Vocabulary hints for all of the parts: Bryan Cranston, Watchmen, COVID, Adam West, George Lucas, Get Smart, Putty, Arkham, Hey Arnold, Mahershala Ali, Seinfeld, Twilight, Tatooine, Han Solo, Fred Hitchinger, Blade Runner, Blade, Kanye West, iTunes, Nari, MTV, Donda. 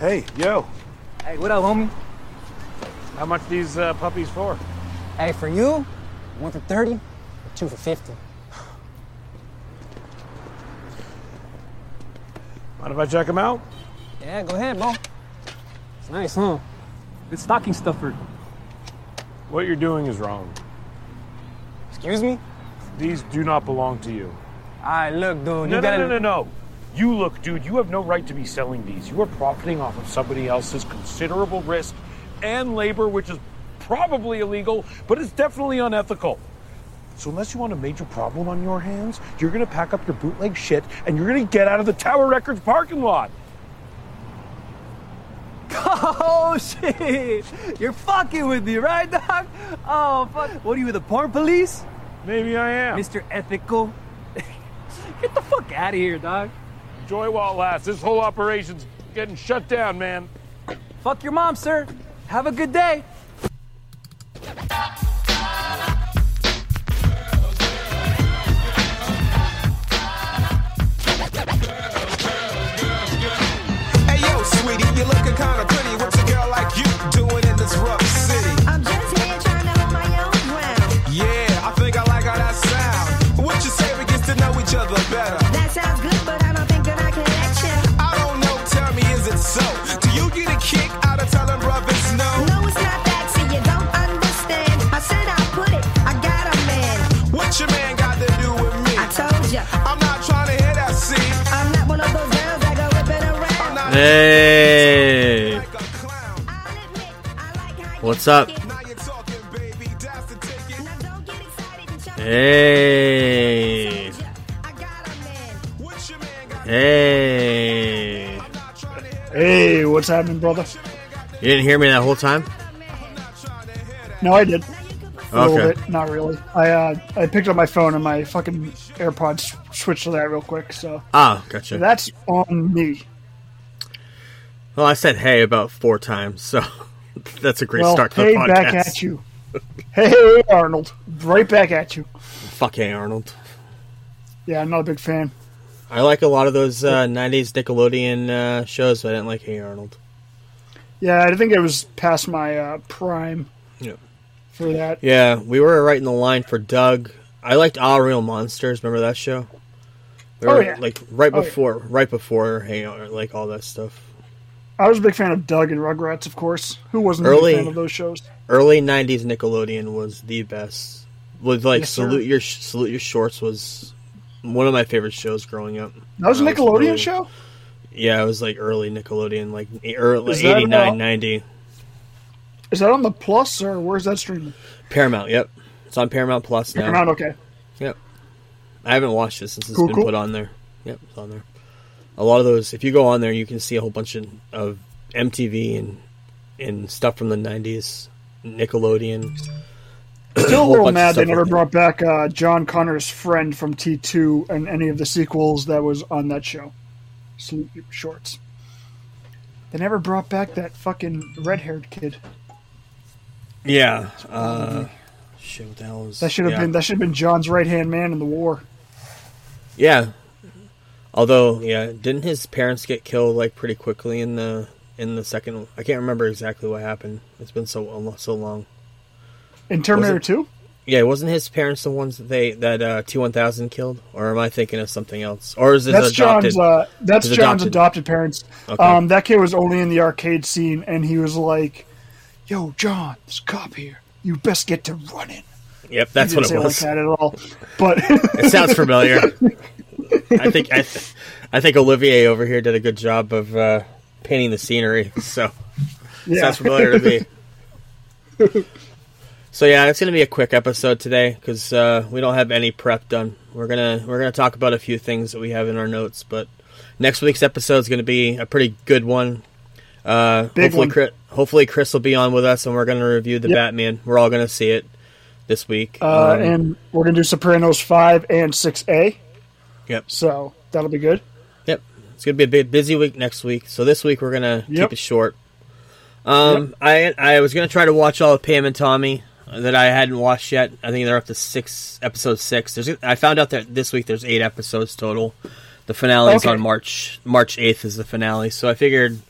Hey, yo. Hey, what up, homie? How much these puppies for? Hey, for you, 1 for $30, 2 for $50. Mind if I check them out? Yeah, go ahead, bro. It's nice, huh? Good stocking stuffer. What you're doing is wrong. Excuse me? These do not belong to you. All right, look, dude. No. You look, dude, you have no right to be selling these. You are profiting off of somebody else's considerable risk and labor, which is probably illegal, but it's definitely unethical. So unless you want a major problem on your hands, you're going to pack up your bootleg shit and you're going to get out of the Tower Records parking lot. Oh, shit. You're fucking with me, right, Doc? Oh, fuck. What are you, the porn police? Maybe I am. Mr. Ethical. Get the fuck out of here, Doc. Enjoy while it lasts. This whole operation's getting shut down, man. Fuck your mom, sir. Have a good day. Hey, what's up? Hey, hey, hey, what's happening, brother? You didn't hear me that whole time? No, I did. A little bit, not really. I picked up my phone and my fucking AirPods switched to that real quick. So gotcha. That's on me. Well, I said hey about 4 times, so that's a great start to the podcast. Hey, back at you. Hey, Arnold. Right back at you. Fuck Hey Arnold. Yeah, I'm not a big fan. I like a lot of those 90s Nickelodeon shows, but I didn't like Hey Arnold. Yeah, I think it was past my prime for that. Yeah, we were right in the line for Doug. I liked All Real Monsters. Remember that show? We were, like right before Hey Arnold, like all that stuff. I was a big fan of Doug and Rugrats, of course. Who wasn't a big fan of those shows? Early 90s Nickelodeon was the best. With Salute Your Shorts was one of my favorite shows growing up. That was a Nickelodeon show? Yeah, it was like early Nickelodeon, like early 89, 90. Is that on the Plus, or where's that streaming? Paramount, yep. It's on Paramount Plus now. Paramount, okay. Yep. I haven't watched it since it's been put on there. Yep, it's on there. A lot of those, if you go on there, you can see a whole bunch of MTV and stuff from the 90s, Nickelodeon. Still a little mad they never brought back John Connor's friend from T2 and any of the sequels that was on that show. Salute Your Shorts. They never brought back that fucking red-haired kid. Yeah. Shit, what the hell was... That should have been John's right-hand man in the war. Yeah. Although, yeah, didn't his parents get killed like pretty quickly in the second? I can't remember exactly what happened. It's been so long. In Terminator 2? Yeah, wasn't his parents the ones that T-1000 killed, or am I thinking of something else? Or is it adopted? That's John's adopted parents. Okay. That kid was only in the arcade scene, and he was like, "Yo, John, there's a cop here. You best get to running." Yep, that's what it was. He didn't say like that at all, but it sounds familiar. I think Olivier over here did a good job of painting the scenery, so sounds familiar to me. So yeah, it's going to be a quick episode today because we don't have any prep done. We're gonna talk about a few things that we have in our notes, but next week's episode is going to be a pretty good one. Hopefully Chris will be on with us, and we're going to review the Batman. We're all going to see it this week, and we're going to do Sopranos 5 and 6A. Yep. So that'll be good. Yep. It's gonna be a big busy week next week. So this week we're gonna keep it short. I was gonna try to watch all of Pam and Tommy that I hadn't watched yet. I think they're up to episode 6. I found out that this week there's 8 episodes total. The finale is on March 8th is the finale. So I figured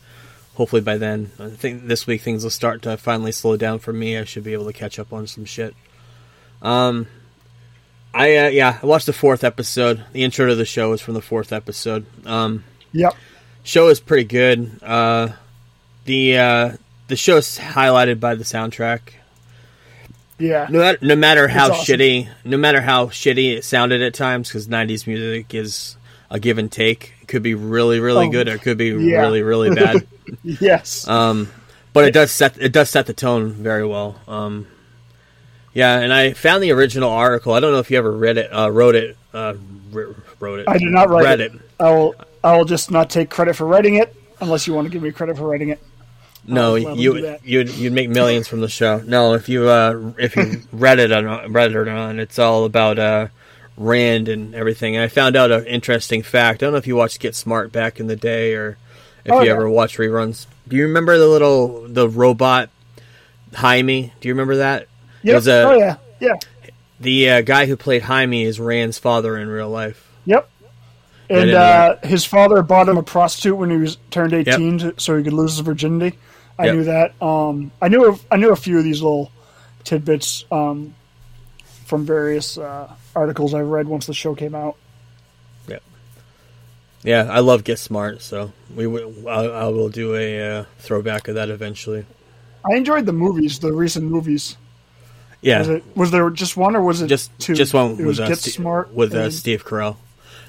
hopefully by then, I think this week things will start to finally slow down for me. I should be able to catch up on some shit. I watched the fourth episode. The intro to the show is from the fourth episode. Yep. Show is pretty good. The show is highlighted by the soundtrack. Yeah. No matter how shitty it sounded at times, because 90s music is a give and take. It could be really, really good, or it could be really, really bad. Yes. But it does set the tone very well. Yeah, and I found the original article. I don't know if you ever wrote it. I did not read it. I will just not take credit for writing it, unless you want to give me credit for writing it. No, you'd make millions from the show. No, if you read it or not, it's all about Rand and everything. And I found out an interesting fact. I don't know if you watched Get Smart back in the day, or if you ever watched reruns. Do you remember the robot Jaime? Do you remember that? Yep. Yeah. The guy who played Jaime is Rand's father in real life. Yep. And his father bought him a prostitute when he was turned 18, so he could lose his virginity. I knew that. I knew a few of these little tidbits from various articles I read once the show came out. Yeah. Yeah, I love Get Smart, so I will do a throwback of that eventually. I enjoyed the recent movies. Yeah. Was there just one, or was it two? Just one. It was Get Smart with Steve Carell.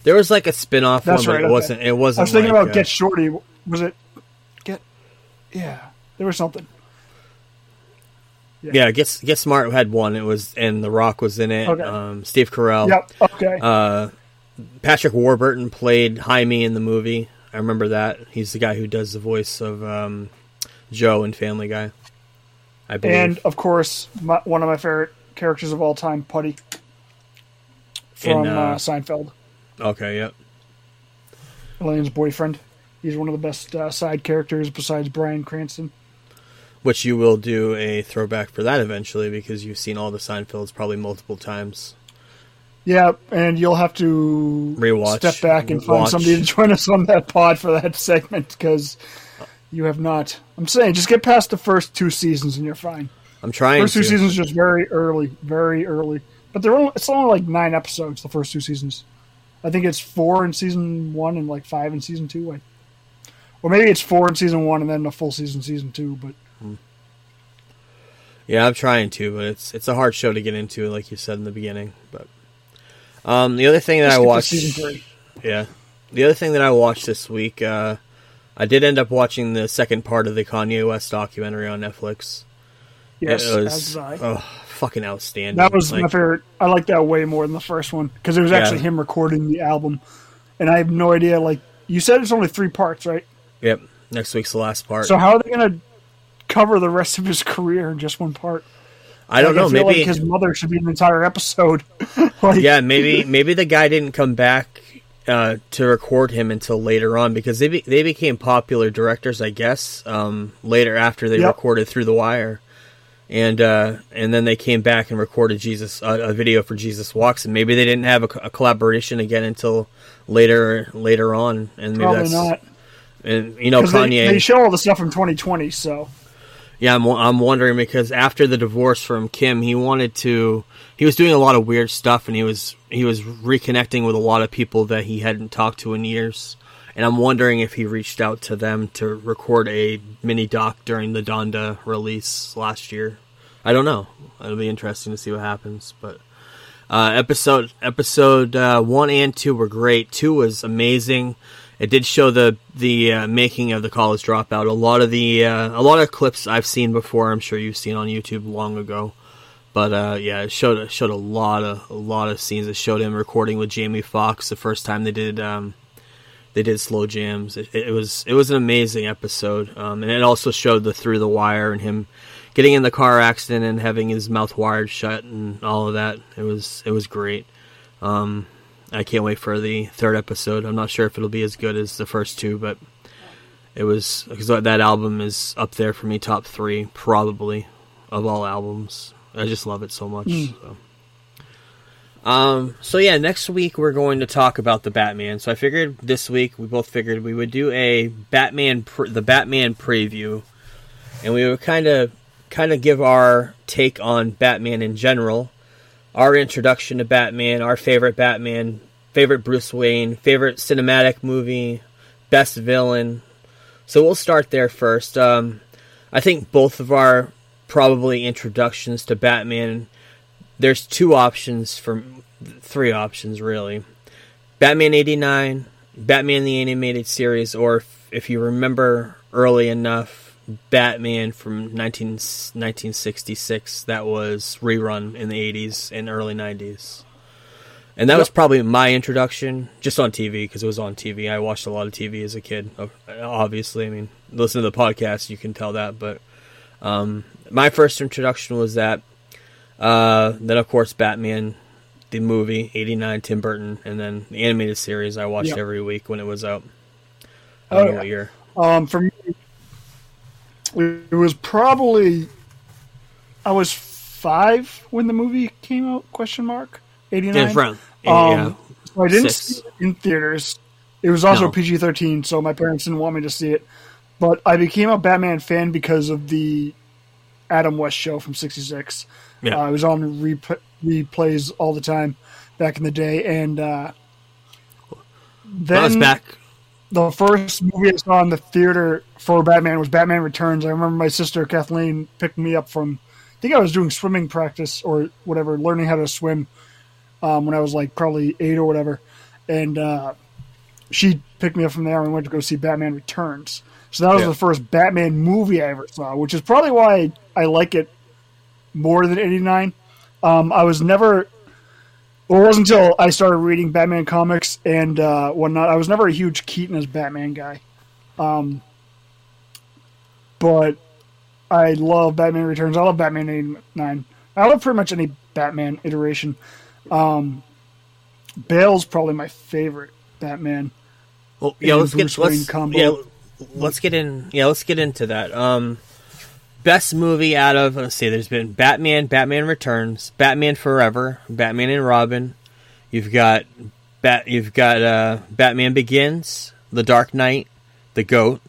There was like a spin-off one, but it wasn't. I was thinking about Get Shorty. Was it Get? Yeah, there was something. Yeah, Get Smart had one. It was, and The Rock was in it. Okay. Steve Carell. Yep. Okay. Patrick Warburton played Jaime in the movie. I remember that. He's the guy who does the voice of Joe in Family Guy, I believe. And of course, one of my favorite characters of all time, Putty from Seinfeld. Okay, yep. Elaine's boyfriend. He's one of the best side characters besides Bryan Cranston. Which you will do a throwback for that eventually, because you've seen all the Seinfelds probably multiple times. Yeah, and you'll have to step back and find somebody to join us on that pod for that segment, because you have not. I'm saying, just get past the first two seasons and you're fine. I'm trying to. First two seasons are just very early. But it's only like 9 episodes, the first two seasons. I think it's 4 in season 1 and like 5 in season 2. Or maybe it's 4 in season 1 and then a full season 2. But yeah, I'm trying to, but it's a hard show to get into, like you said in the beginning. But the other thing that I watched, this week, I did end up watching the second part of the Kanye West documentary on Netflix. Yes, it was fucking outstanding. That was my favorite. I like that way more than the first one, because it was actually him recording the album, and I have no idea. Like you said, it's only 3 parts, right? Yep. Next week's the last part. So how are they gonna cover the rest of his career in just one part? I don't know. Maybe like his mother should be an entire episode. Maybe the guy didn't come back to record him until later on, because they became popular directors, I guess, later after they recorded Through the Wire. And then they came back and recorded a video for Jesus Walks, and maybe they didn't have a collaboration again until later on. And maybe probably not. And you know, Kanye. They show all the stuff from 2020, so. Yeah, I'm wondering, because after the divorce from Kim, he was doing a lot of weird stuff, and he was reconnecting with a lot of people that he hadn't talked to in years. And I'm wondering if he reached out to them to record a mini-doc during the Donda release last year. I don't know. It'll be interesting to see what happens. But episode 1 and 2 were great. 2 was amazing. It did show the making of the College Dropout. A lot of clips I've seen before. I'm sure you've seen on YouTube long ago. But it showed a lot of scenes. It showed him recording with Jamie Foxx the first time they did. They did slow jams. It was an amazing episode, and it also showed the Through the Wire and him getting in the car accident and having his mouth wired shut and all of that. It was great. I can't wait for the third episode. I'm not sure if it'll be as good as the first two, but it was, because that album is up there for me, top 3 probably of all albums. I just love it so much. Mm. So. So yeah, next week we're going to talk about the Batman. So I figured this week we both figured we would do a Batman, the Batman preview, and we would kind of give our take on Batman in general, our introduction to Batman, our favorite Batman, favorite Bruce Wayne, favorite cinematic movie, best villain. So we'll start there first. I think both of our probably introductions to Batman, there's three options really. Batman 89, Batman the Animated Series, or if you remember early enough, Batman from 1966 that was rerun in the 80s and early 90s. And that was probably my introduction, just on TV, because it was on TV. I watched a lot of TV as a kid, obviously. I mean, listen to the podcast, you can tell that. But my first introduction was that. Then, of course, Batman, the movie, 89, Tim Burton, and then the animated series I watched every week when it was out. I don't know what year. For me, it was probably... I was 5 when the movie came out, ? 89? So I didn't see it in theaters. It was also PG-13, so my parents didn't want me to see it. But I became a Batman fan because of the Adam West show from 66. Yeah. It was on replays all the time back in the day. And then the first movie I saw in the theater for Batman was Batman Returns. I remember my sister Kathleen picked me up from, I think I was doing swimming practice or whatever, learning how to swim. When I was like probably 8 or whatever, and she picked me up from there and went to go see Batman Returns. So that was the first Batman movie I ever saw, which is probably why I like it more than 89. It wasn't until I started reading Batman comics and whatnot. I was never a huge Keaton as Batman guy, but I love Batman Returns. I love Batman 89. I love pretty much any Batman iteration. Bale's probably my favorite Batman. Well, yeah, let's get into that. Best movie out of, let's see, there's been Batman, Batman Returns, Batman Forever, Batman and Robin. You've got Batman Begins, The Dark Knight, The Goat,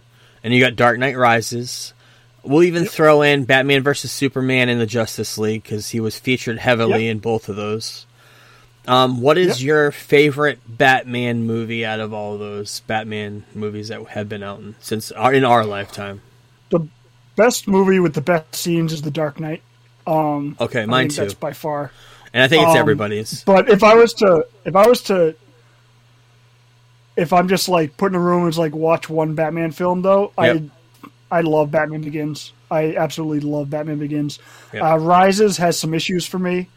and you got Dark Knight Rises. We'll even throw in Batman vs. Superman and the Justice League because he was featured heavily in both of those. What is your favorite Batman movie out of all those Batman movies that have been out in our lifetime? The best movie with the best scenes is The Dark Knight. Mine too. That's by far, and I think it's everybody's. But if I'm just like put in a room and just like watch one Batman film though, I love Batman Begins. I absolutely love Batman Begins. Yep. Rises has some issues for me.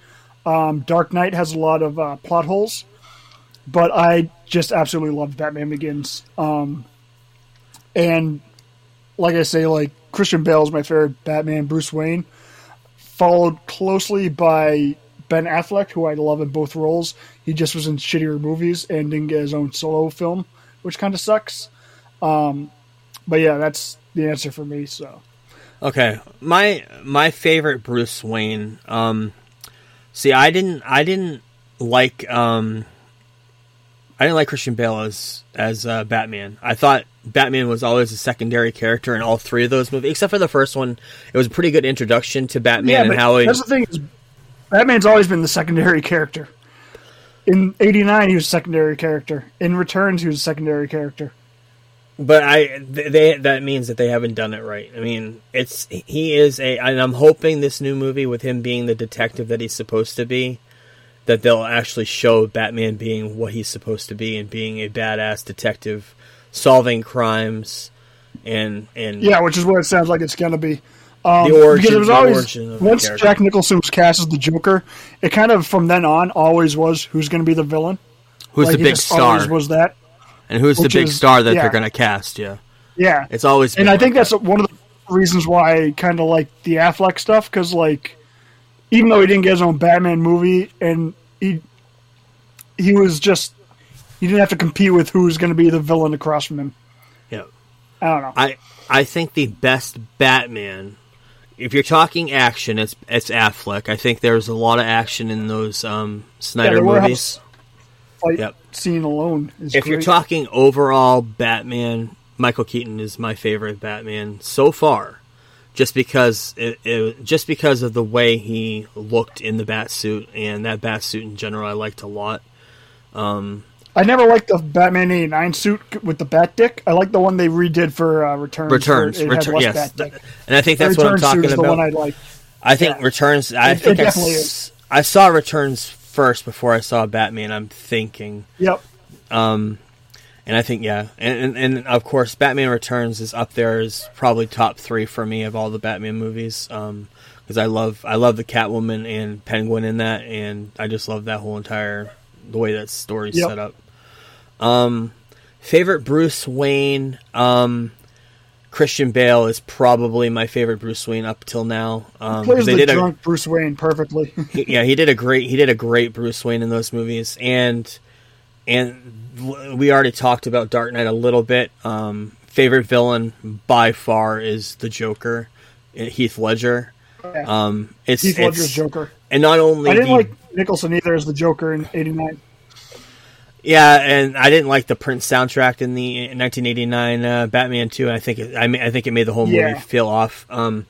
Dark Knight has a lot of plot holes, but I just absolutely love Batman Begins. And like I say, like Christian Bale is my favorite Batman, Bruce Wayne, followed closely by Ben Affleck, who I love in both roles. He just was in shittier movies and didn't get his own solo film, which kind of sucks. But yeah, that's the answer for me. So, okay, my favorite Bruce Wayne. See, I didn't like Christian Bale as Batman. I thought Batman was always a secondary character in all three of those movies, except for the first one. It was a pretty good introduction to Batman and how he. That's the thing is, Batman's always been the secondary character. In 89, he was a secondary character. In Returns, he was a secondary character. But that means that they haven't done it right. I mean, and I'm hoping this new movie with him being the detective that he's supposed to be, that they'll actually show Batman being what he's supposed to be and being a badass detective, solving crimes, and yeah, which is what it sounds like it's gonna be. The origin, because it was always once Jack Nicholson was cast as the Joker, it kind of from then on always was who's gonna be the villain, who's like, the big star, always was that. And who's the big star that they're going to cast, Yeah. It's always been I think that's one of the reasons why I kind of like the Affleck stuff, because, like, even though he didn't get his own Batman movie, and he was just... He didn't have to compete with who's going to be the villain across from him. Yeah. I don't know. I think the best Batman if you're talking action, it's Affleck. I think there's a lot of action in those Snyder movies. Fight scene alone is if great. You're talking overall Batman, Michael Keaton is my favorite Batman so far, just because of the way he looked in the bat suit, and that bat suit in general I liked a lot. I never liked the Batman 89 suit with the bat dick. I like the one they redid for Returns. Yes, and I think that's what I'm talking about. The one I like. I think Returns. I saw Returns first before I saw Batman, I'm thinking. Yep. And I think and of course Batman Returns is up there as probably top three for me of all the Batman movies. Because I love the Catwoman and Penguin in that, and I just love that whole entire. The way that story's set up. Favorite Bruce Wayne, Christian Bale is probably my favorite Bruce Wayne up till now. He plays the drunk Bruce Wayne perfectly. he did a great Bruce Wayne in those movies, and we already talked about Dark Knight a little bit. Favorite villain by far is the Joker, Heath Ledger. Yeah. Heath Ledger's Joker, and not only I didn't like Nicholson either as the Joker in 89. Yeah, and I didn't like the Prince soundtrack in the 1989 Batman 2. I think it made the whole movie feel off. But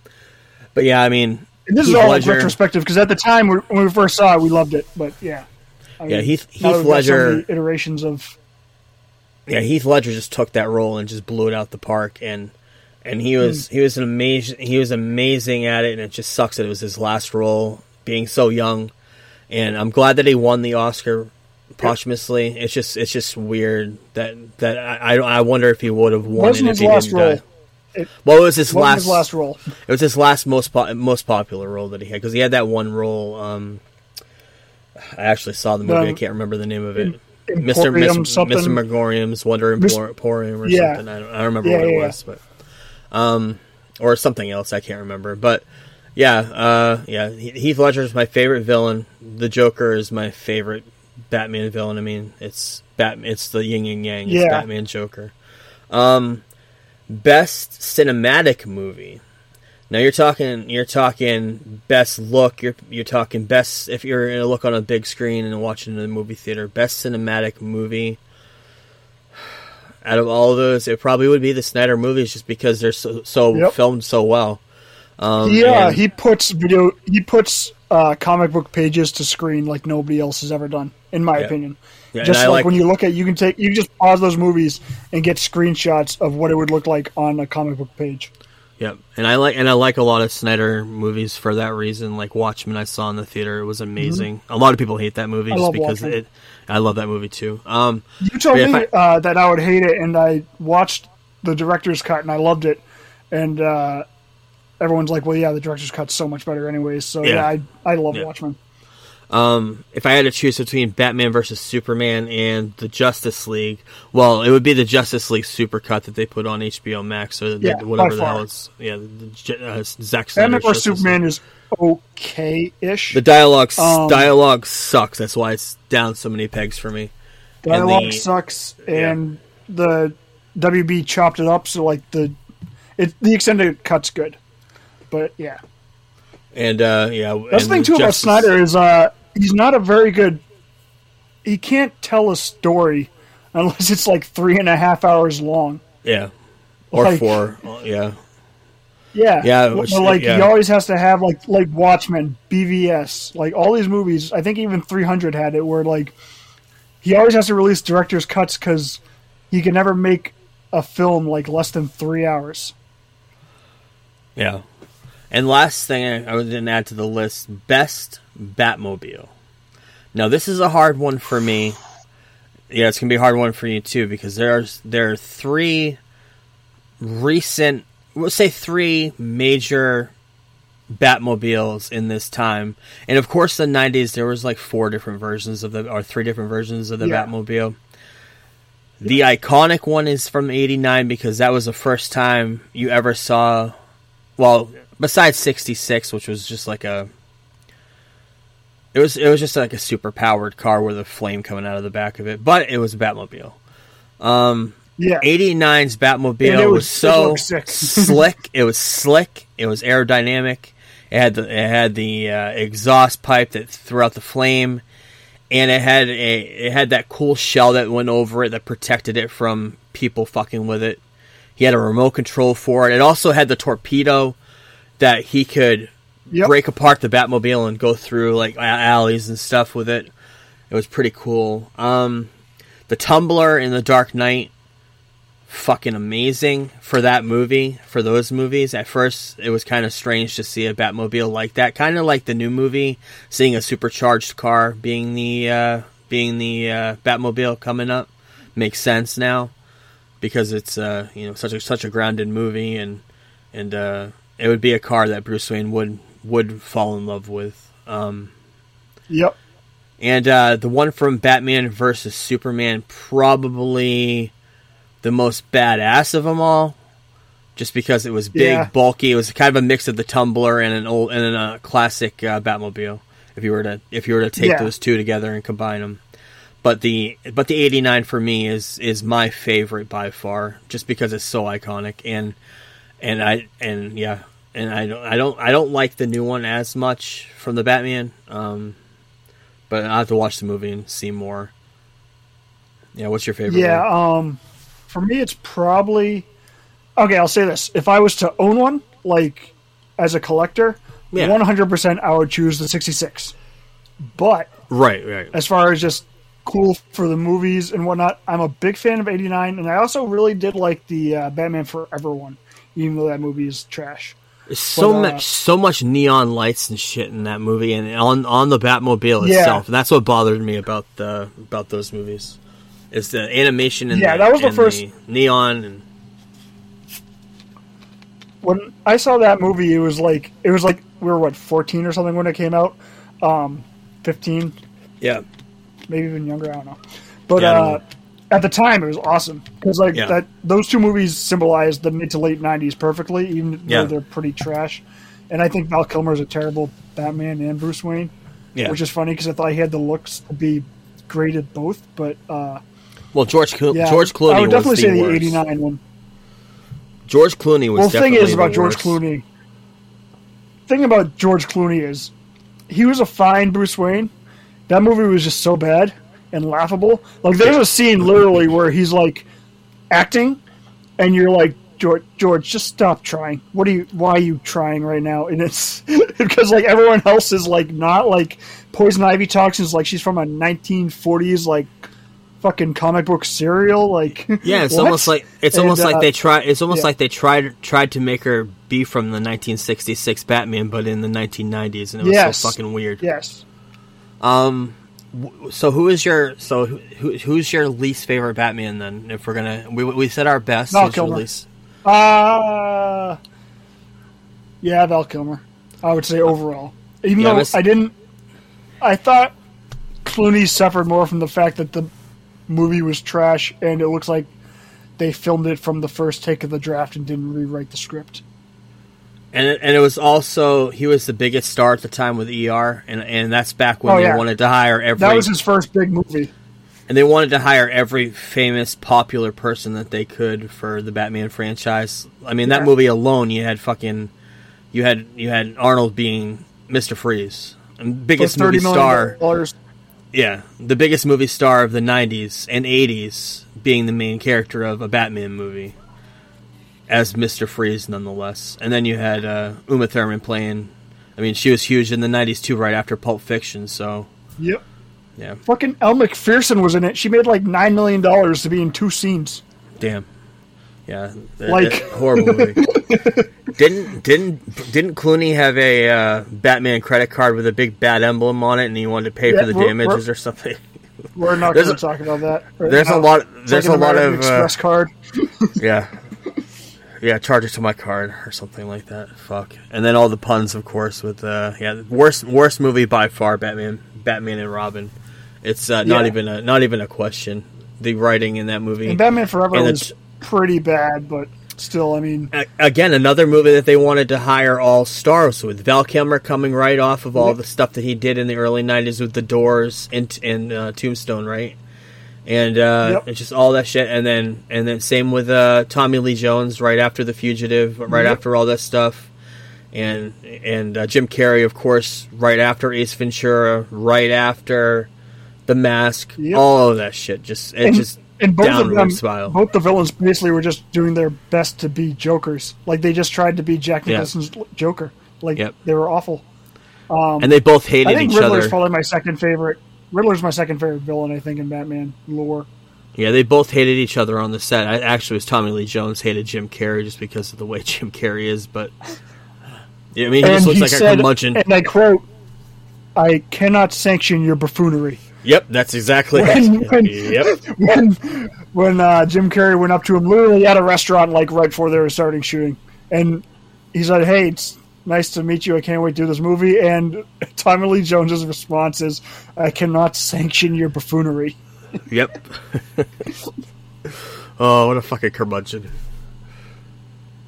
yeah, I mean, and this Heath is all Ledger, retrospective because at the time when we first saw it, we loved it. But Heath Ledger iterations of. Yeah, Heath Ledger just took that role and just blew it out the park, and he was amazing at it, and it just sucks that it was his last role, being so young. And I'm glad that he won the Oscar posthumously. It's just weird that I wonder if he would have won it if he didn't die. It was his last role. It was his last most popular role that he had, because he had that one role. I actually saw the movie. I can't remember the name of it. Mr. Megorium's Wonder Emporium or something. I don't remember what it was, but or something else. I can't remember, but. Yeah. Heath Ledger is my favorite villain. The Joker is my favorite Batman villain. I mean, it's the yin and yang. It's Batman Joker. Best cinematic movie. Now you're talking best look. You're talking best if you're in a look on a big screen and watching in the movie theater. Best cinematic movie. Out of all of those, it probably would be the Snyder movies, just because they're so filmed so well. He puts comic book pages to screen like nobody else has ever done, in my opinion. Yeah, just like when you look at, you can just pause those movies and get screenshots of what it would look like on a comic book page. Yep, and I like a lot of Snyder movies for that reason. Like Watchmen, I saw in the theater; it was amazing. Mm-hmm. A lot of people hate that movie just because Watchmen. I love that movie too. You told me that I would hate it, and I watched the director's cut and I loved it, and. Everyone's like, well, yeah, the director's cut's so much better anyways. So, I love Watchmen. If I had to choose between Batman vs. Superman and the Justice League, well, it would be the Justice League supercut that they put on HBO Max or whatever the hell it's... Yeah, Zack Snyder's Batman vs. Superman is okay-ish. The dialogue sucks. That's why it's down so many pegs for me. Dialogue sucks, and the WB chopped it up, so like the extended cut's good. But yeah, and that's the thing too about Snyder is he's not a very good. He can't tell a story unless it's like 3.5 hours long. Yeah, or like, 4. Yeah. He always has to have like Watchmen, BVS, like all these movies. I think even 300 had it where like he always has to release director's cuts because he can never make a film like less than 3 hours. Yeah. And last thing I was going to add to the list, best Batmobile. Now, this is a hard one for me. Yeah, it's going to be a hard one for you, too, because there are three major Batmobiles in this time. And, of course, the 90s, there was like 3 different versions of the Batmobile. The iconic one is from 89 because that was the first time you ever saw... Well, besides 66, which was just like it was just like a super powered car with a flame coming out of the back of it, but it was a Batmobile. Yeah. 89's Batmobile was so slick. It was slick. It was aerodynamic. It had the exhaust pipe that threw out the flame, and it had that cool shell that went over it that protected it from people fucking with it. He had a remote control for it. It also had the torpedo that he could break apart the Batmobile and go through like alleys and stuff with it. It was pretty cool. The tumbler in The Dark Knight, fucking amazing for that movie, for those movies. At first, it was kind of strange to see a Batmobile like that, kind of like the new movie, seeing a supercharged car being the Batmobile coming up. Makes sense now because it's such a grounded movie, and it would be a car that Bruce Wayne would fall in love with. And the one from Batman vs. Superman, probably the most badass of them all, just because it was big, bulky. It was kind of a mix of the tumbler and a classic Batmobile. If you were to take those two together and combine them, but the 89 for me is my favorite by far, just because it's so iconic and I don't like the new one as much from the Batman. But I'll have to watch the movie and see more. Yeah, what's your favorite one? For me, it's probably... Okay, I'll say this. If I was to own one, like, as a collector, 100% I would choose the 66. But right. As far as just cool for the movies and whatnot, I'm a big fan of 89, and I also really did like the Batman Forever one, even though that movie is trash. So much neon lights and shit in that movie, and on the Batmobile itself. And that's what bothered me about those movies, is the animation and the neon. And when I saw that movie, it was like we were 14 or something when it came out, 15, maybe even younger. I don't know, but at the time, it was awesome because those two movies symbolized the mid to late 90s perfectly, even though they're pretty trash. And I think Val Kilmer's a terrible Batman and Bruce Wayne, which is funny because I thought he had the looks to be great at both. But George Clooney. I would definitely say the 89 one. George Clooney was. Well, the thing is about George Clooney. Thing about George Clooney is he was a fine Bruce Wayne. That movie was just so bad and laughable. Like, there's a scene literally where he's like acting, and you're like, George, just stop trying. Why are you trying right now? And it's because like everyone else is like not like Poison Ivy toxins. Like, she's from a 1940s like fucking comic book serial. Like, yeah, it's almost like they tried to make her be from the 1966 Batman, but in the 1990s, and it was so fucking weird. Yes. So who's your least favorite Batman then? If we're gonna we said our best, Val Kilmer. Val Kilmer. I would say overall, even though I thought Clooney suffered more from the fact that the movie was trash and it looks like they filmed it from the first take of the draft and didn't rewrite the script. And it was also, he was the biggest star at the time with ER, and that's back when they wanted to hire every... That was his first big movie. And they wanted to hire every famous, popular person that they could for the Batman franchise. I mean, that movie alone, you had Arnold being Mr. Freeze. And biggest movie star... $30 million. Yeah, the biggest movie star of the 90s and 80s being the main character of a Batman movie. As Mr. Freeze, nonetheless. And then you had Uma Thurman playing... I mean, she was huge in the 90s, too, right after Pulp Fiction, so... Yep. Yeah. Fucking Elle McPherson was in it. She made, like, $9 million to be in two scenes. Damn. Yeah. That horrible movie. Didn't Clooney have a Batman credit card with a big bat emblem on it, and he wanted to pay for the damages or something? We're not going to talk about that. Right there's now. A lot... There's like a lot of... Express card. Yeah. Yeah, charge it to my card or something like that. Fuck. And then all the puns, of course, with worst movie by far, Batman and Robin. It's not even a question. The writing in that movie. And Batman Forever was pretty bad, but still, I mean, again, another movie that they wanted to hire all stars with. Val Kilmer coming right off of all the stuff that he did in the early '90s with The Doors and Tombstone, right? and it's just all that shit. And then same with Tommy Lee Jones right after The Fugitive, right after all that stuff, and Jim Carrey, of course, right after Ace Ventura, right after The Mask, all of that shit. And both of them, both the villains basically were just doing their best to be Jokers. Like, they just tried to be Jack Nicholson's Joker. Like, they were awful. And they both hated each other. I think Riddler's probably my second favorite. Riddler's my second favorite villain, I think, in Batman lore. Yeah, they both hated each other on the set. Actually, it was Tommy Lee Jones hated Jim Carrey just because of the way Jim Carrey is. But, yeah, I mean, he just looks like a curmudgeon. And I quote, "I cannot sanction your buffoonery." Yep, that's exactly it. When Jim Carrey went up to him literally at a restaurant, like right before they were starting shooting, and he said, "Hey, it's nice to meet you. I can't wait to do this movie." And Tommy Lee Jones' response is, "I cannot sanction your buffoonery." Yep. Oh, what a fucking curmudgeon!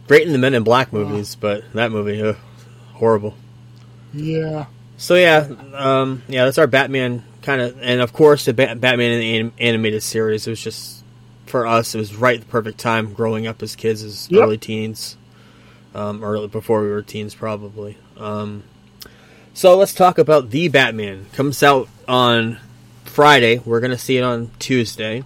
Great in the Men in Black movies, but that movie, horrible. Yeah. So that's our Batman. Kind of, and of course, the Batman and the animated series. It was just for us. It was right at the perfect time. Growing up as kids, as early teens, or before we were teens, probably. So let's talk about The Batman. Comes out on Friday. We're going to see it on Tuesday.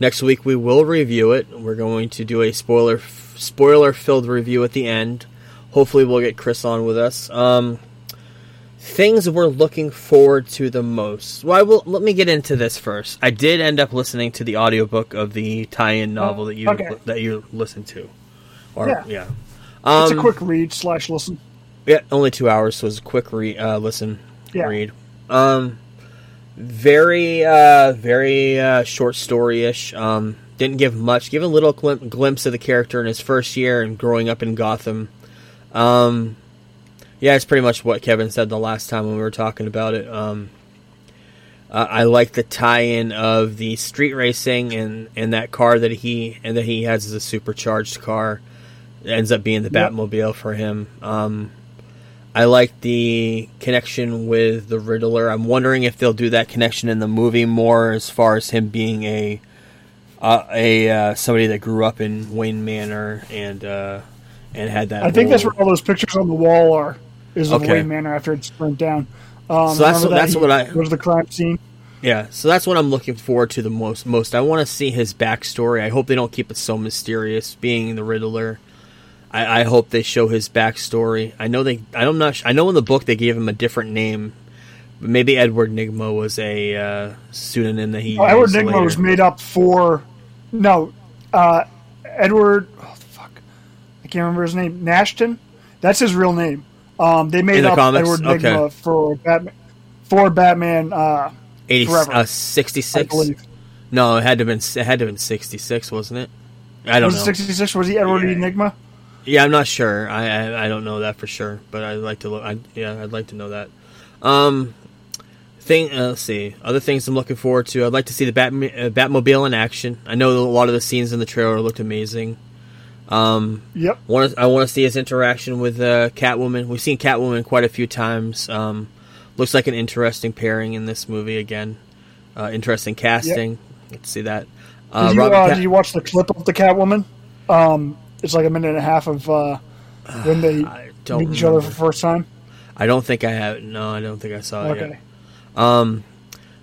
Next week we will review it. We're going to do a spoiler-filled review at the end. Hopefully, we'll get Chris on with us. Things we're looking forward to the most. Well, let me get into this first. I did end up listening to the audiobook of the tie-in novel that you listened to. It's a quick read / listen. Yeah, only 2 hours, so it was a quick read. Very short story-ish. Didn't give much. Give a little glimpse of the character in his first year and growing up in Gotham. Yeah, it's pretty much what Kevin said the last time when we were talking about it. I like the tie-in of the street racing and that car that he has as a supercharged car. It ends up being the Batmobile for him. I like the connection with the Riddler. I'm wondering if they'll do that connection in the movie more, as far as him being a somebody that grew up in Wayne Manor and had that. I think that's where all those pictures on the wall are. Is of Wayne Manor after it's burnt down. So was the crime scene. Yeah, so that's what I'm looking forward to the most. I want to see his backstory. I hope they don't keep it so mysterious. Being the Riddler, I hope they show his backstory. I know they. I'm not. I know in the book they gave him a different name. Maybe Edward Nygma was a pseudonym that he. Oh, Edward Nygma later was made up for. No, Edward. Can't remember his name. Nashton, that's his real name. They made up Edward Nygma for Batman. Forever. 66. No, it had to have been 66, wasn't it? I don't know. 66? Was he Edward Nygma? Yeah, I'm not sure. I don't know that for sure, but I'd like to look. I'd like to know that. Let's see. Other things I'm looking forward to. I'd like to see the Batmobile in action. I know a lot of the scenes in the trailer looked amazing. I want to see his interaction with Catwoman. We've seen Catwoman quite a few times. Looks like an interesting pairing in this movie again. Interesting casting. Yep. Let's see that. Did you watch the clip of the Catwoman? It's like a minute and a half of when they meet each other for the first time. I don't think I have. No, I don't think I saw it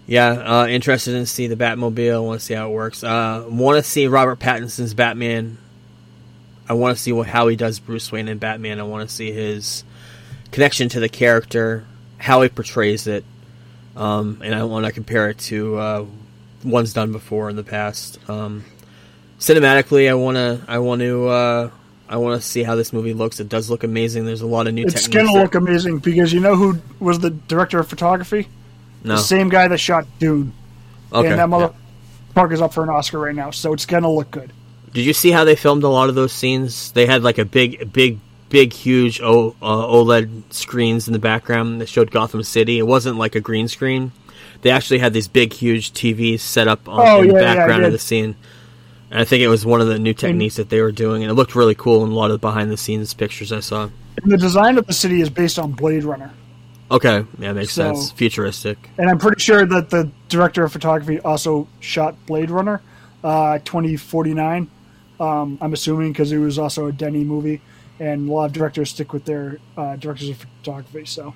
yet. Interested in see the Batmobile. Want to see how it works. Want to see Robert Pattinson's Batman. I want to see how he does Bruce Wayne and Batman. I want to see his connection to the character, how he portrays it, and I want to compare it to ones done before in the past. Cinematically, I want to see how this movie looks. It does look amazing. There's a lot of new. It's going to look amazing because you know who was the director of photography? No. The same guy that shot Dune. Okay. And that motherfucker's up for an Oscar right now, so it's going to look good. Did you see how they filmed a lot of those scenes? They had like a big, huge OLED screens in the background that showed Gotham City. It wasn't like a green screen. They actually had these big, huge TVs set up in the background of the scene. And I think it was one of the new techniques that they were doing, and it looked really cool in a lot of the behind-the-scenes pictures I saw. And the design of the city is based on Blade Runner. Okay, yeah, makes sense. Futuristic. And I'm pretty sure that the director of photography also shot Blade Runner 2049, I'm assuming, because it was also a Denny movie, and a lot of directors stick with their directors of photography. So,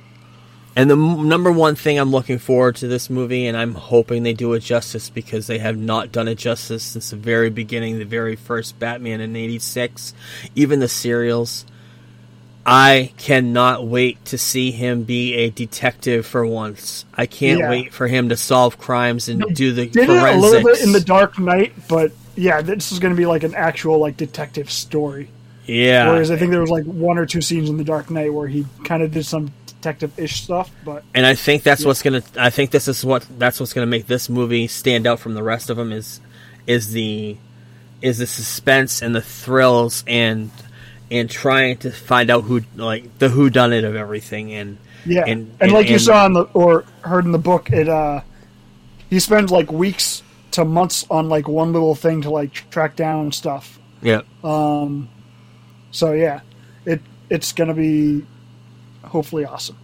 and the number one thing I'm looking forward to this movie, and I'm hoping they do it justice, because they have not done it justice since the very beginning, the very first Batman in '86, even the serials. I cannot wait to see him be a detective for once. I can't wait for him to solve crimes and do the forensics. Did it a little bit in The Dark Knight, but yeah, this is going to be like an actual like detective story. Yeah. Whereas I think there was like one or two scenes in The Dark Knight where he kind of did some detective-ish stuff, but and I think that's what's going to. I think this is what that's what's going to make this movie stand out from the rest of them is the suspense and the thrills and. And trying to find out who, like the whodunit of everything, and you saw in the or heard in the book, it he spends like weeks to months on like one little thing to like track down stuff. Yeah. So yeah, it's gonna be hopefully awesome.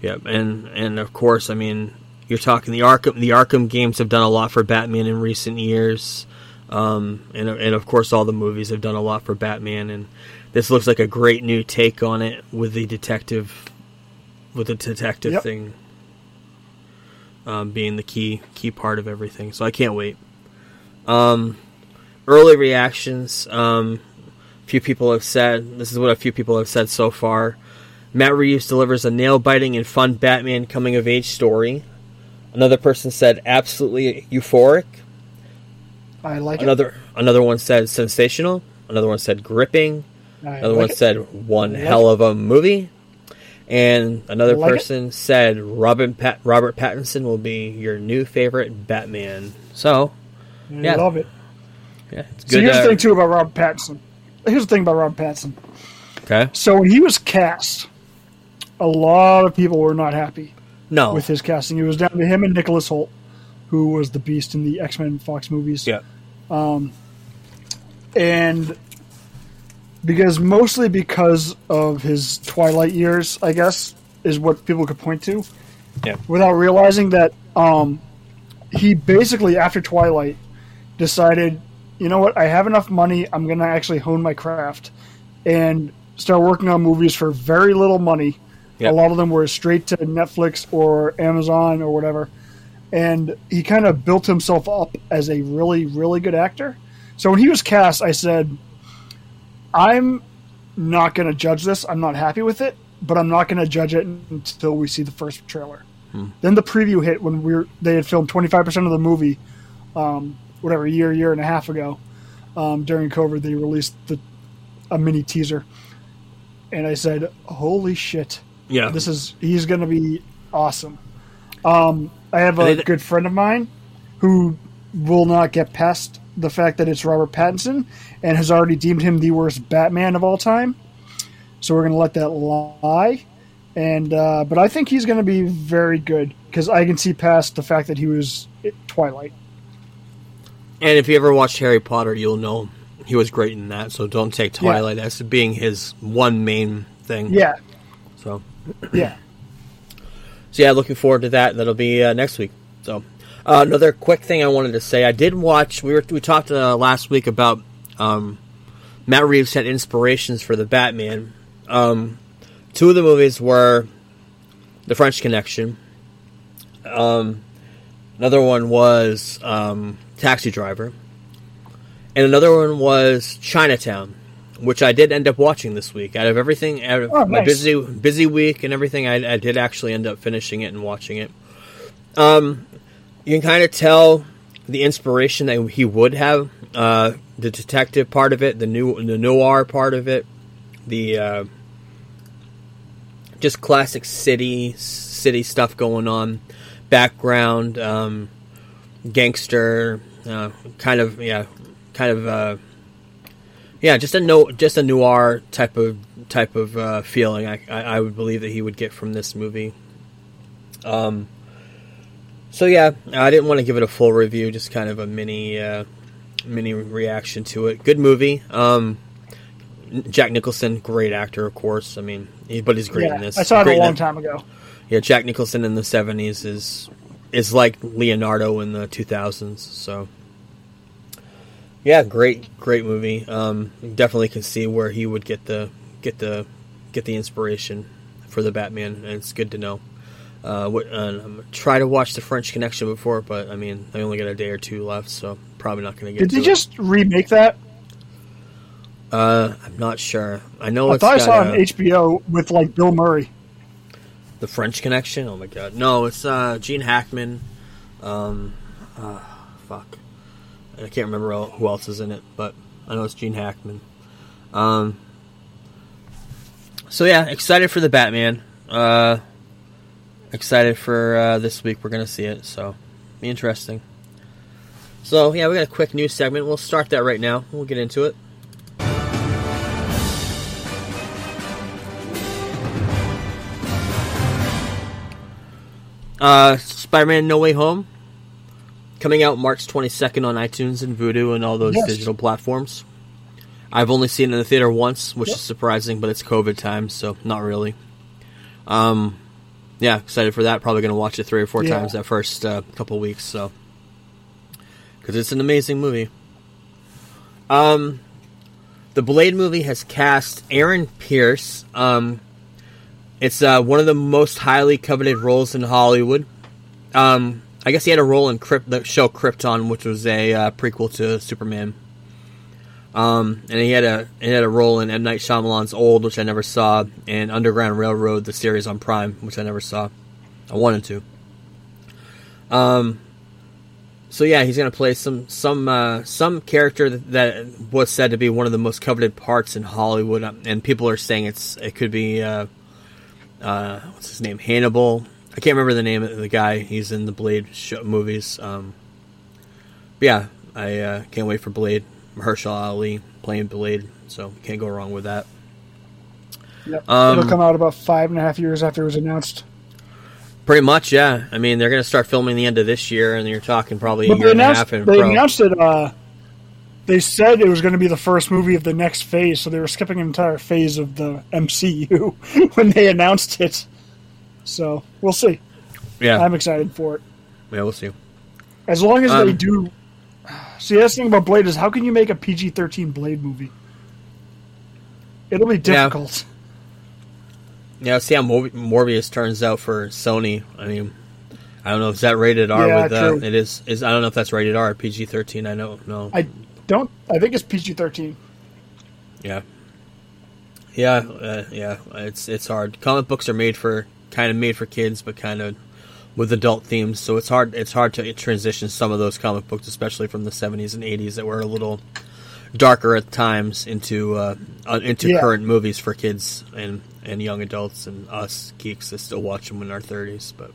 Yeah, and of course, I mean, you're talking the Arkham games have done a lot for Batman in recent years. And of course all the movies have done a lot for Batman, and this looks like a great new take on it with the detective yep. thing being the key part of everything. So I can't wait. Early reactions. This is what a few people have said so far. Matt Reeves delivers a nail-biting and fun Batman coming-of-age story. Another person said absolutely euphoric. I like another. Another one said sensational. Another one said gripping. Another one said one hell of a movie. And another person said Robert Pattinson will be your new favorite Batman. So, I love it. Yeah, it's good. So here's the thing too about Robert Pattinson. Okay. So when he was cast, a lot of people were not happy. No. With his casting, it was down to him and Nicholas Hoult, who was the Beast in the X-Men Fox movies. Yeah. And because of his Twilight years, I guess, is what people could point to. Yeah. Without realizing that he basically, after Twilight, decided, you know what, I have enough money, I'm going to actually hone my craft and start working on movies for very little money. Yep. A lot of them were straight to Netflix or Amazon or whatever. And he kind of built himself up as a really, really good actor. So when he was cast, I said, I'm not going to judge this. I'm not happy with it, but I'm not going to judge it until we see the first trailer. Then the preview hit when they had filmed 25% of the movie, year and a half ago. During COVID, they released a mini teaser. And I said, holy shit. Yeah. He's going to be awesome. I have a good friend of mine who will not get past the fact that it's Robert Pattinson and has already deemed him the worst Batman of all time. So we're going to let that lie. And but I think he's going to be very good because I can see past the fact that he was Twilight. And if you ever watched Harry Potter, you'll know he was great in that. So don't take Twilight as being his one main thing. Yeah. So. Yeah. So yeah, looking forward to that. That'll be next week. So another quick thing I wanted to say, I did watch. We talked last week about Matt Reeves had inspirations for the Batman. Two of the movies were The French Connection. Another one was Taxi Driver, and another one was Chinatown, which I did end up watching this week. Out of everything, my busy week and everything, I did actually end up finishing it and watching it. You can kind of tell the inspiration that he would have, the detective part of it, the noir part of it, the just classic city stuff going on, background, gangster, yeah, just a noir type of feeling. I would believe that he would get from this movie. So yeah, I didn't want to give it a full review, just kind of a mini reaction to it. Good movie. Jack Nicholson, great actor, of course. I mean, but he's great in this. I saw it a long time ago. Yeah, Jack Nicholson in the 70s is like Leonardo in the 2000s. So, yeah, great movie. Definitely can see where he would get the inspiration for the Batman, and it's good to know. I'm try to watch The French Connection before, but I mean, I only got a day or two left, so probably not going to get. Did they just remake that? I'm not sure. I know. I saw on HBO with like Bill Murray. The French Connection. Oh my god, no! It's Gene Hackman. Fuck, I can't remember who else is in it, but I know it's Gene Hackman. So yeah, excited for the Batman. Excited for this week. We're gonna see it, so be interesting. So yeah, we got a quick news segment. We'll start that right now. We'll get into it. Spider-Man No Way Home, coming out March 22nd on iTunes and Vudu and all those digital platforms. I've only seen it in the theater once, which is surprising, but it's COVID time, so not really. Yeah, excited for that. Probably going to watch it 3 or 4 times that first couple weeks, so because it's an amazing movie. The Blade movie has cast Aaron Pierce. It's one of the most highly coveted roles in Hollywood. I guess he had a role in the show Krypton, which was a prequel to Superman. And he had a role in M. Night Shyamalan's Old, which I never saw, and Underground Railroad, the series on Prime, which I never saw. I wanted to. So yeah, he's going to play some character that was said to be one of the most coveted parts in Hollywood, and people are saying it could be. What's his name? Hannibal. I can't remember the name of the guy. He's in the Blade movies. Yeah, I can't wait for Blade. Mahershala Ali playing Blade, so can't go wrong with that. Yep. It'll come out about 5.5 years after it was announced. Pretty much, yeah. I mean, they're going to start filming the end of this year, and you're talking probably a year and a half. They announced it. They said it was going to be the first movie of the next phase, so they were skipping an entire phase of the MCU when they announced it. So, we'll see. Yeah. I'm excited for it. Yeah, we'll see. As long as they do... See, that's the thing about Blade is how can you make a PG-13 Blade movie? It'll be difficult. Yeah, see how Morbius turns out for Sony. I mean... I don't know if that rated R. Yeah, with true. It is. I don't know if that's rated R or PG-13. I don't know. I think it's PG-13. Yeah. Yeah. Yeah. It's hard. Comic books are made for kids, but kind of with adult themes. So it's hard. It's hard to transition some of those comic books, especially from the 70s and 80s that were a little darker at times, into current movies for kids and young adults and us geeks that still watch them in our 30s, but.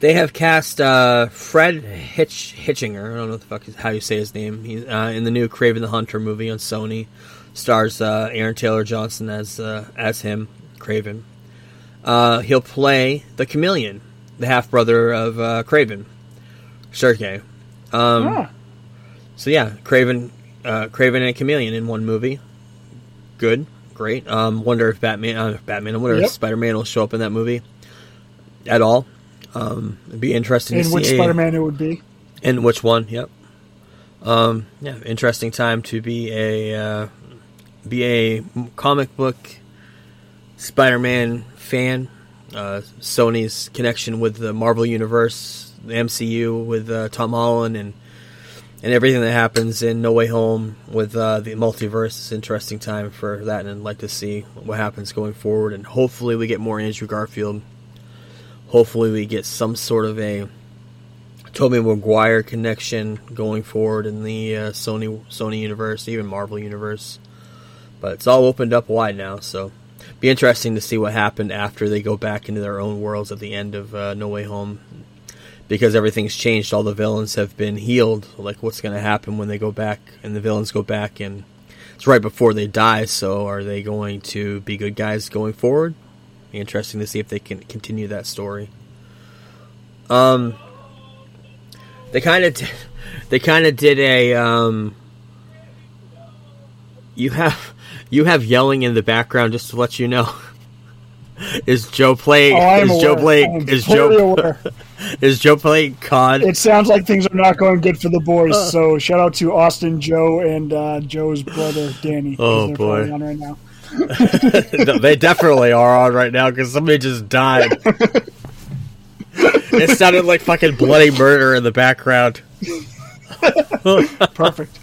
They have cast Fred Hitchinger. I don't know what the fuck how you say his name. He's in the new Kraven the Hunter movie on Sony. Stars Aaron Taylor Johnson as him, Kraven. He'll play the Chameleon, the half brother of Kraven, Sergei. So yeah, Kraven and Chameleon in one movie. Good. Great. Wonder if Batman. I wonder if Spider-Man will show up in that movie at all. It'd be interesting to see. And which Spider-Man it would be. And which one? Yep. Yeah. Interesting time to be a comic book Spider-Man fan. Sony's connection with the Marvel Universe, the MCU, with Tom Holland and everything that happens in No Way Home with the multiverse is an interesting time for that, and I'd like to see what happens going forward. And hopefully we get more Andrew Garfield. Hopefully we get some sort of a Tobey Maguire connection going forward in the Sony universe, even Marvel universe. But it's all opened up wide now, so it'd be interesting to see what happened after they go back into their own worlds at the end of No Way Home. Because everything's changed, all the villains have been healed. Like, what's going to happen when they go back and the villains go back? And it's right before they die, so are they going to be good guys going forward? Be interesting to see if they can continue that story. They kind of did a You have yelling in the background, just to let you know. Is Joe playing COD? It sounds like things are not going good for the boys. So shout out to Austin, Joe, and Joe's brother Danny. Oh boy, on right now. No, they definitely are on right now because somebody just died. It sounded like fucking bloody murder in the background. Perfect.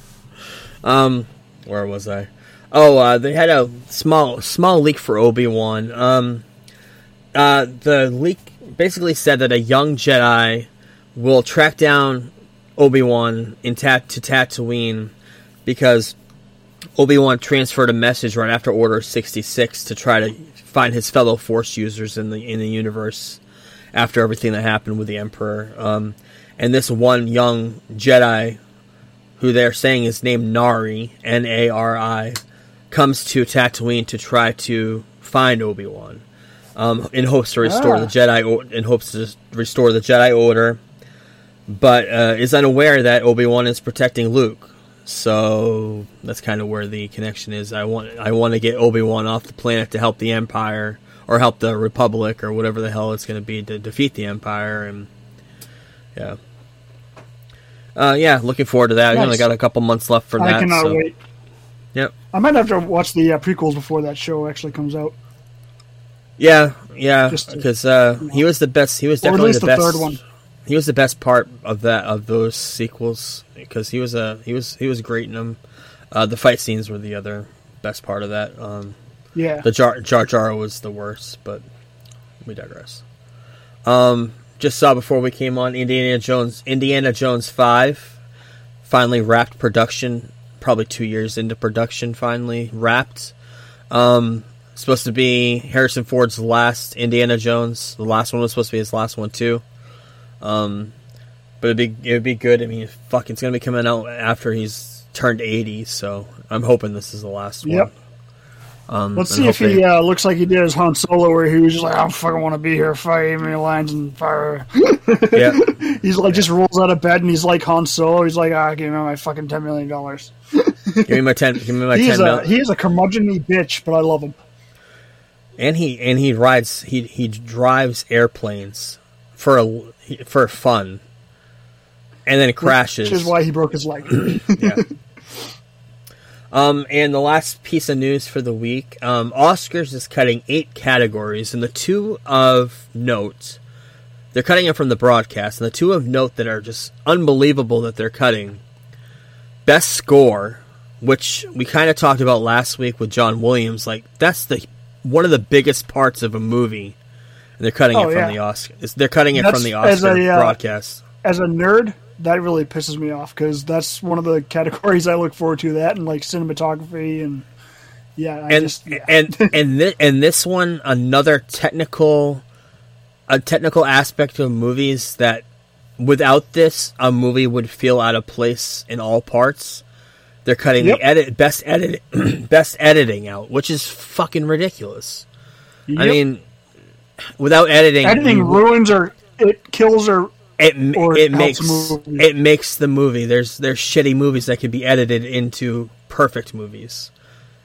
Where was I? Oh, they had a small leak for Obi-Wan. The leak basically said that a young Jedi will track down Obi-Wan to Tatooine because Obi-Wan transferred a message right after Order 66 to try to find his fellow Force users in the universe after everything that happened with the Emperor. And this one young Jedi, who they're saying is named Nari, N-A-R-I, comes to Tatooine to try to find Obi-Wan, in hopes to restore the Jedi Order, but is unaware that Obi-Wan is protecting Luke. So that's kind of where the connection is. I want to get Obi-Wan off the planet to help the Empire or help the Republic or whatever the hell it's going to be to defeat the Empire, and yeah. Yeah, looking forward to that. Nice. I only got a couple months left for that. I cannot wait. Yep. I might have to watch the prequels before that show actually comes out. Yeah, because he was the best. He was definitely the best. Third one. He was the best part of those sequels because he was great in them. The fight scenes were the other best part of that. Yeah. The Jar Jar was the worst, but we digress. Just saw before we came on Indiana Jones 5 finally wrapped production, probably 2 years into production, finally wrapped. Supposed to be Harrison Ford's last Indiana Jones. The last one was supposed to be his last one too. But it'd be good. I mean, fuck, it's going to be coming out after he's turned 80, so I'm hoping this is the last one. Let's see if he looks like he did as Han Solo, where he was just like, I don't fucking want to be here, fire me lines and fire. Yeah. He's like, just rolls out of bed and he's like Han Solo. He's like, give me my fucking $10 million. Give me my ten million. He is a curmudgeonly bitch, but I love him. And he drives airplanes for fun, and then it crashes. Which is why he broke his leg. Yeah. And the last piece of news for the week, Oscars is cutting 8 categories, and the two of note, they're cutting it from the broadcast, and the two of note that are just unbelievable that they're cutting: Best Score, which we kind of talked about last week with John Williams, like that's one of the biggest parts of a movie, and they're cutting it from the Oscars. They're cutting it from the Oscars broadcast. As a nerd, that really pisses me off because that's one of the categories I look forward to. That and like cinematography and and this one, another technical aspect of movies that without this a movie would feel out of place in all parts. They're cutting the best editing out, which is fucking ridiculous. Yep. I mean, without editing ruins or it kills or. It makes the movie. There's shitty movies that can be edited into perfect movies,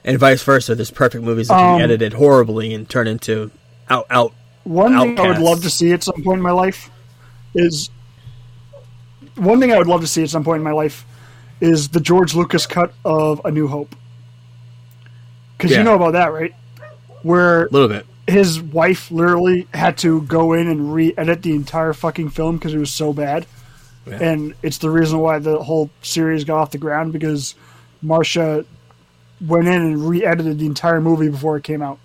and vice versa. There's perfect movies that can be edited horribly and turn into outcasts. Thing I would love to see at some point in my life is the George Lucas cut of A New Hope. Because you know about that, right? Where a little bit. His wife literally had to go in and re-edit the entire fucking film because it was so bad. Yeah. And it's the reason why the whole series got off the ground, because Marsha went in and re-edited the entire movie before it came out.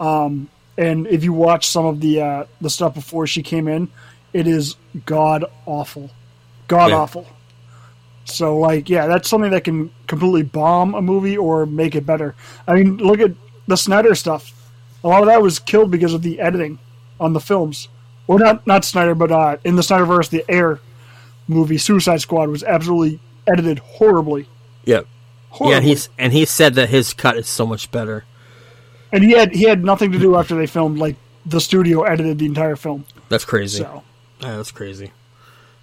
And if you watch some of the stuff before she came in, it is god-awful. God-awful. Yeah. So, like, yeah, that's something that can completely bomb a movie or make it better. I mean, look at the Snyder stuff. A lot of that was killed because of the editing on the films. Or not Snyder, but in the Snyderverse, the Air movie, Suicide Squad, was absolutely edited horribly. Yeah. Horribly. Yeah, he said that his cut is so much better. And he had nothing to do after they filmed. Like, the studio edited the entire film. That's crazy. So. Yeah, that's crazy.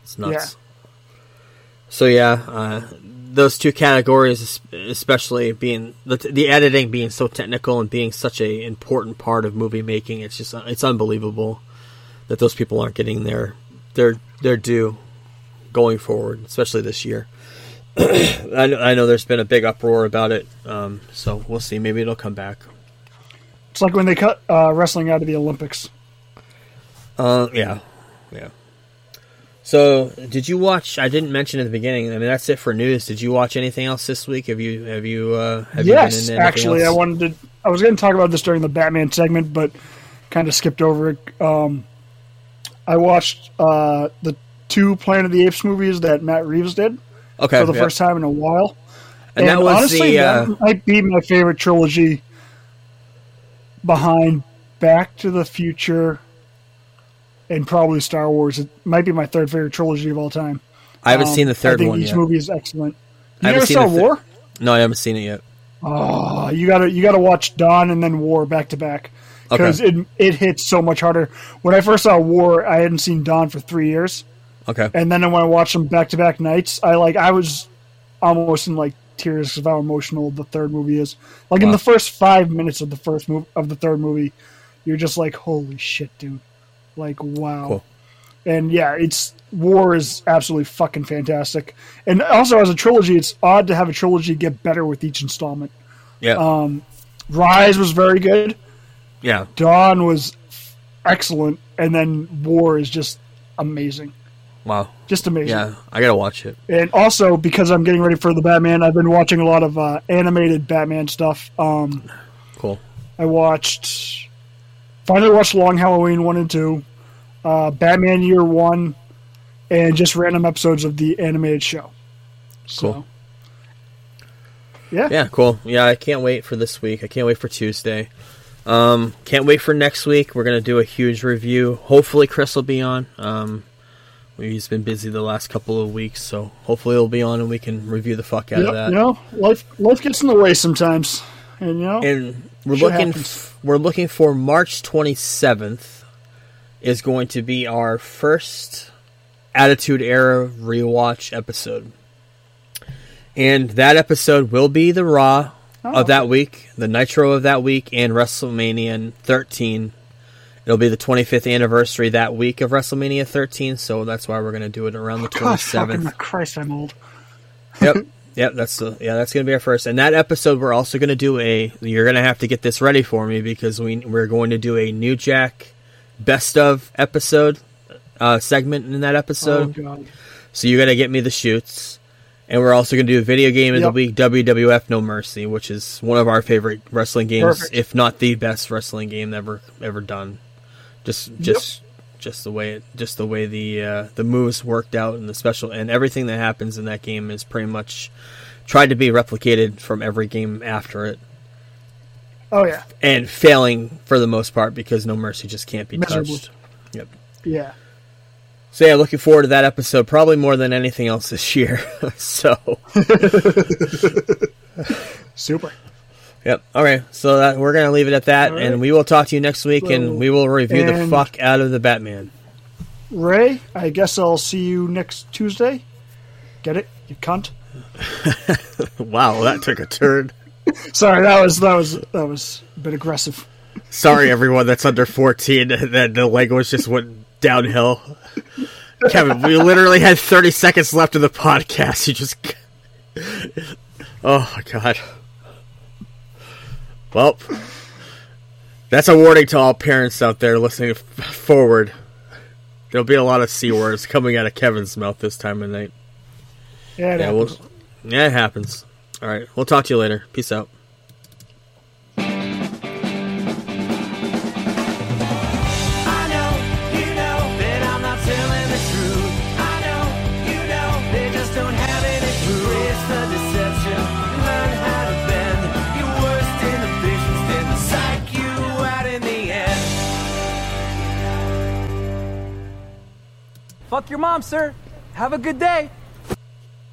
It's nuts. Yeah. So, yeah, those two categories, especially being the editing being so technical and being such a important part of movie making, it's just, it's unbelievable that those people aren't getting their due going forward, especially this year. I know there's been a big uproar about it, so we'll see. Maybe it'll come back. It's like when they cut wrestling out of the Olympics. Yeah. So, did you watch? I didn't mention at the beginning. I mean, that's it for news. Did you watch anything else this week? Have you been into actually, else? I was going to talk about this during the Batman segment, but kind of skipped over it. I watched the two Planet of the Apes movies that Matt Reeves did for the first time in a while, and that was honestly that might be my favorite trilogy behind Back to the Future. And probably Star Wars. It might be my third favorite trilogy of all time. I haven't seen the third one yet. I think each movie is excellent. You never saw War? No, I haven't seen it yet. Oh, you gotta watch Dawn and then War back to back, because it hits so much harder. When I first saw War, I hadn't seen Dawn for 3 years. Okay. And then when I watched them back to back nights, I was almost in like tears of how emotional the third movie is. Like in the first 5 minutes of the third movie, you're just like, holy shit, dude. Like, wow. Cool. And yeah, War is absolutely fucking fantastic. And also as a trilogy, it's odd to have a trilogy get better with each installment. Yeah. Rise was very good. Yeah. Dawn was excellent. And then War is just amazing. Wow. Just amazing. Yeah, I gotta watch it. And also, because I'm getting ready for the Batman, I've been watching a lot of animated Batman stuff. Cool. Finally watched Long Halloween 1 and 2, Batman Year 1, and just random episodes of the animated show. So, cool. Yeah, cool. Yeah, I can't wait for this week. I can't wait for Tuesday. Can't wait for next week. We're going to do a huge review. Hopefully Chris will be on. He's been busy the last couple of weeks, so hopefully he'll be on and we can review the fuck out of that. You know, life gets in the way sometimes. And, you know, we're looking for March 27th is going to be our first Attitude Era rewatch episode. And that episode will be the Raw of that week, the Nitro of that week, and WrestleMania 13. It'll be the 25th anniversary that week of WrestleMania 13, so that's why we're going to do it around the 27th. God, Christ, I'm old. Yep. Yeah, that's gonna be our first, and that episode we're also gonna do You're gonna have to get this ready for me because we're going to do a New Jack best of episode segment in that episode. Oh, God. So you gotta get me the shoots, and we're also gonna do a video game of the week, WWF No Mercy, which is one of our favorite wrestling games, if not the best wrestling game ever done. Just the way the moves worked out and the special and everything that happens in that game is pretty much tried to be replicated from every game after it. Oh yeah, and failing for the most part because No Mercy just can't be touched. Yep. Yeah. So yeah, looking forward to that episode probably more than anything else this year. So super. Yep. All right. So we're going to leave it at that, right. And we will talk to you next week, and we will review the fuck out of the Batman. Ray, I guess I'll see you next Tuesday. Get it, you cunt. Wow, that took a turn. Sorry, that was a bit aggressive. Sorry, everyone that's under 14. The language just went downhill. Kevin, we literally had 30 seconds left of the podcast. You just... Oh, God. Well, that's a warning to all parents out there listening forward. There'll be a lot of C words coming out of Kevin's mouth this time of night. Yeah, happens. It happens. All right, we'll talk to you later. Peace out. Fuck your mom, sir. Have a good day.